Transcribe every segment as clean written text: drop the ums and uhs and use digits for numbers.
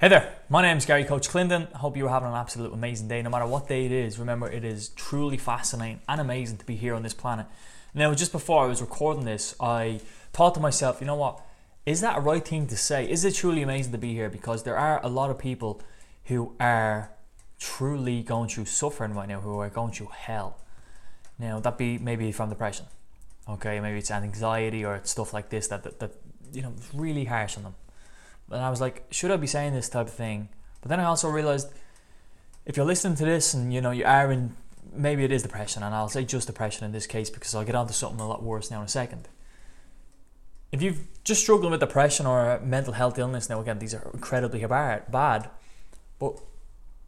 Hey there, my name's Gary Coach Clendon. I hope you're having an absolute amazing day. No matter what day it is, remember it is truly fascinating and amazing to be here on this planet. Now, just before I was recording this, I thought to myself, you know what, is that a right thing to say? Is it truly amazing to be here? Because there are a lot of people who are truly going through suffering right now, who are going through hell. Now, that be maybe from depression, okay? Maybe it's anxiety or it's stuff like this that you know, it's really harsh on them. And I was like, should I be saying this type of thing? But then I also realized, if you're listening to this and you know you are in, maybe it is depression, and I'll say just depression in this case because I'll get onto something a lot worse now in a second. If you've just struggling with depression or mental health illness, now again, these are incredibly bad, but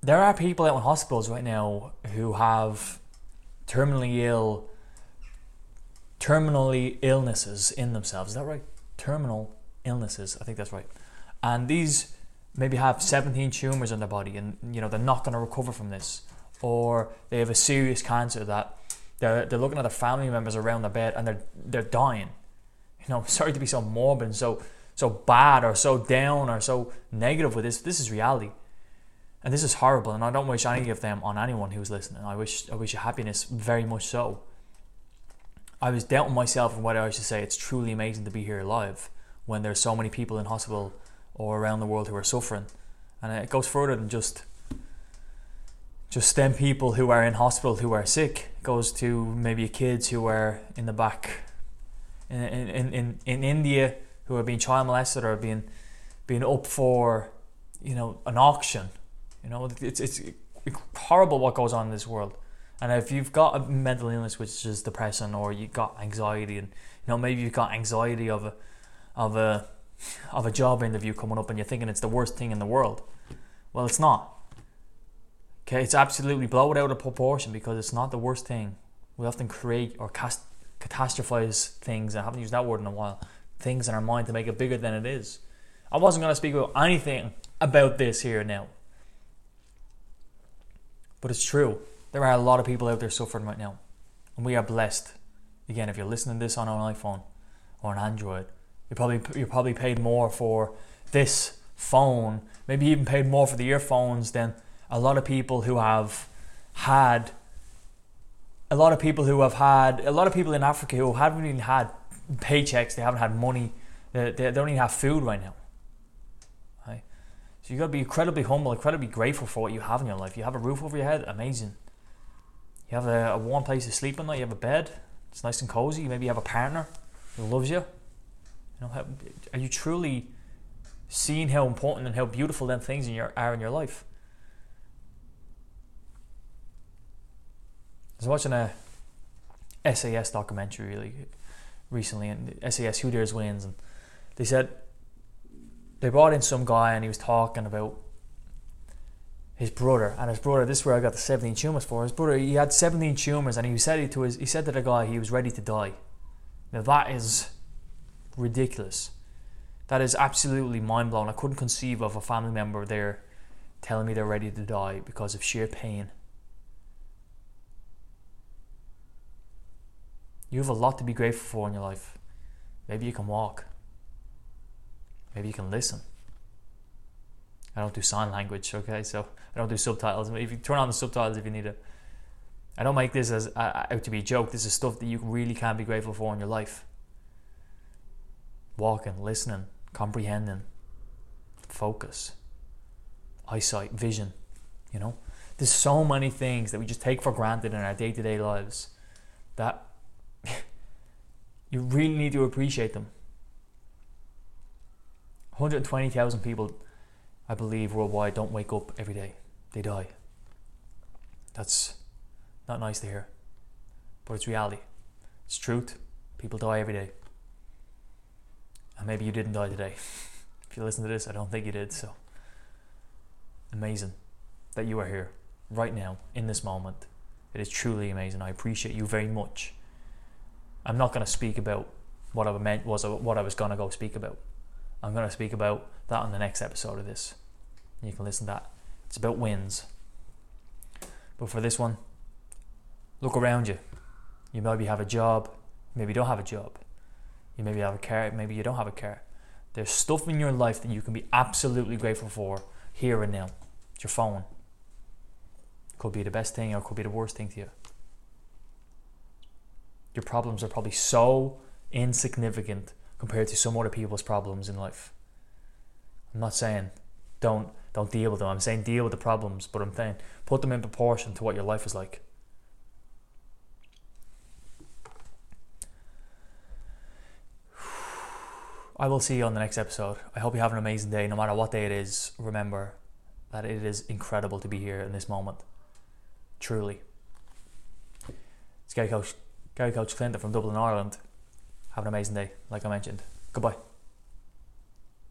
there are people out in hospitals right now who have terminal illnesses in themselves. Is that right? Terminal illnesses. I think that's right. And these maybe have 17 tumours in their body and you know they're not going to recover from this. Or they have a serious cancer that they're looking at their family members around their bed and they're dying. You know, sorry to be so morbid and so bad or so down or so negative with this. This is reality. And this is horrible, and I don't wish any of them on anyone who's listening. I wish you happiness very much so. I was doubting myself and whether I should say it's truly amazing to be here alive when there's so many people in hospital or around the world who are suffering. And it goes further than just them people who are in hospital who are sick. It goes to maybe kids who are in the back in India who are being child molested or being up for, you know, an auction. You know, it's horrible what goes on in this world. And if you've got a mental illness which is depression, or you've got anxiety, and you know maybe you've got anxiety of a job interview coming up and you're thinking it's the worst thing in the world. Well, it's not. Okay, it's absolutely blown out of proportion because it's not the worst thing. We often create or catastrophize things, I haven't used that word in a while, things in our mind to make it bigger than it is. I wasn't going to speak about anything about this here now. But it's true. There are a lot of people out there suffering right now. And we are blessed. Again, if you're listening to this on an iPhone or an Android, You're probably paid more for this phone, maybe even paid more for the earphones than a lot of people who have had, a lot of people in Africa who haven't even had paychecks, they haven't had money, they don't even have food right now. Right? So you've got to be incredibly humble, incredibly grateful for what you have in your life. You have a roof over your head, amazing. You have a warm place to sleep at night, you have a bed, it's nice and cozy, maybe you have a partner who loves you. Are you truly seeing how important and how beautiful them things are in your life? I was watching a SAS documentary really recently, and SAS Who Dares Wins, and they said they brought in some guy and he was talking about his brother, and his brother, this is where I got the 17 tumours for. His brother, he had 17 tumours, and he said to the guy he was ready to die. Now that is ridiculous. That is absolutely mind-blowing. I couldn't conceive of a family member there telling me they're ready to die because of sheer pain. You have a lot to be grateful for in your life. Maybe you can walk. Maybe you can listen. I don't do sign language, okay? So I don't do subtitles. If you turn on the subtitles if you need it. I don't make this as out to be a joke. This is stuff that you really can be grateful for in your life. Walking, listening, comprehending, focus, eyesight, vision, you know. There's so many things that we just take for granted in our day-to-day lives that you really need to appreciate them. 120,000 people, I believe, worldwide don't wake up every day. They die. That's not nice to hear, but it's reality. It's truth. People die every day. And maybe you didn't die today. If you listen to this, I don't think you did, so amazing that you are here right now in this moment. It is truly amazing. I appreciate you very much. I'm not going to speak about what I meant was what I was going to go speak about. I'm going to speak about that on the next episode of this. You can listen to that. It's about wins. But for this one, look around you. You maybe have a job, maybe you don't have a job. You maybe have a car, maybe you don't have a car. There's stuff in your life that you can be absolutely grateful for here and now. It's your phone. Could be the best thing or could be the worst thing to you. Your problems are probably so insignificant compared to some other people's problems in life. I'm not saying don't deal with them. I'm saying deal with the problems, but I'm saying put them in proportion to what your life is like. I will see you on the next episode. I hope you have an amazing day. No matter what day it is, remember that it is incredible to be here in this moment. Truly. It's Gary Coach Clinton from Dublin, Ireland. Have an amazing day, like I mentioned. Goodbye.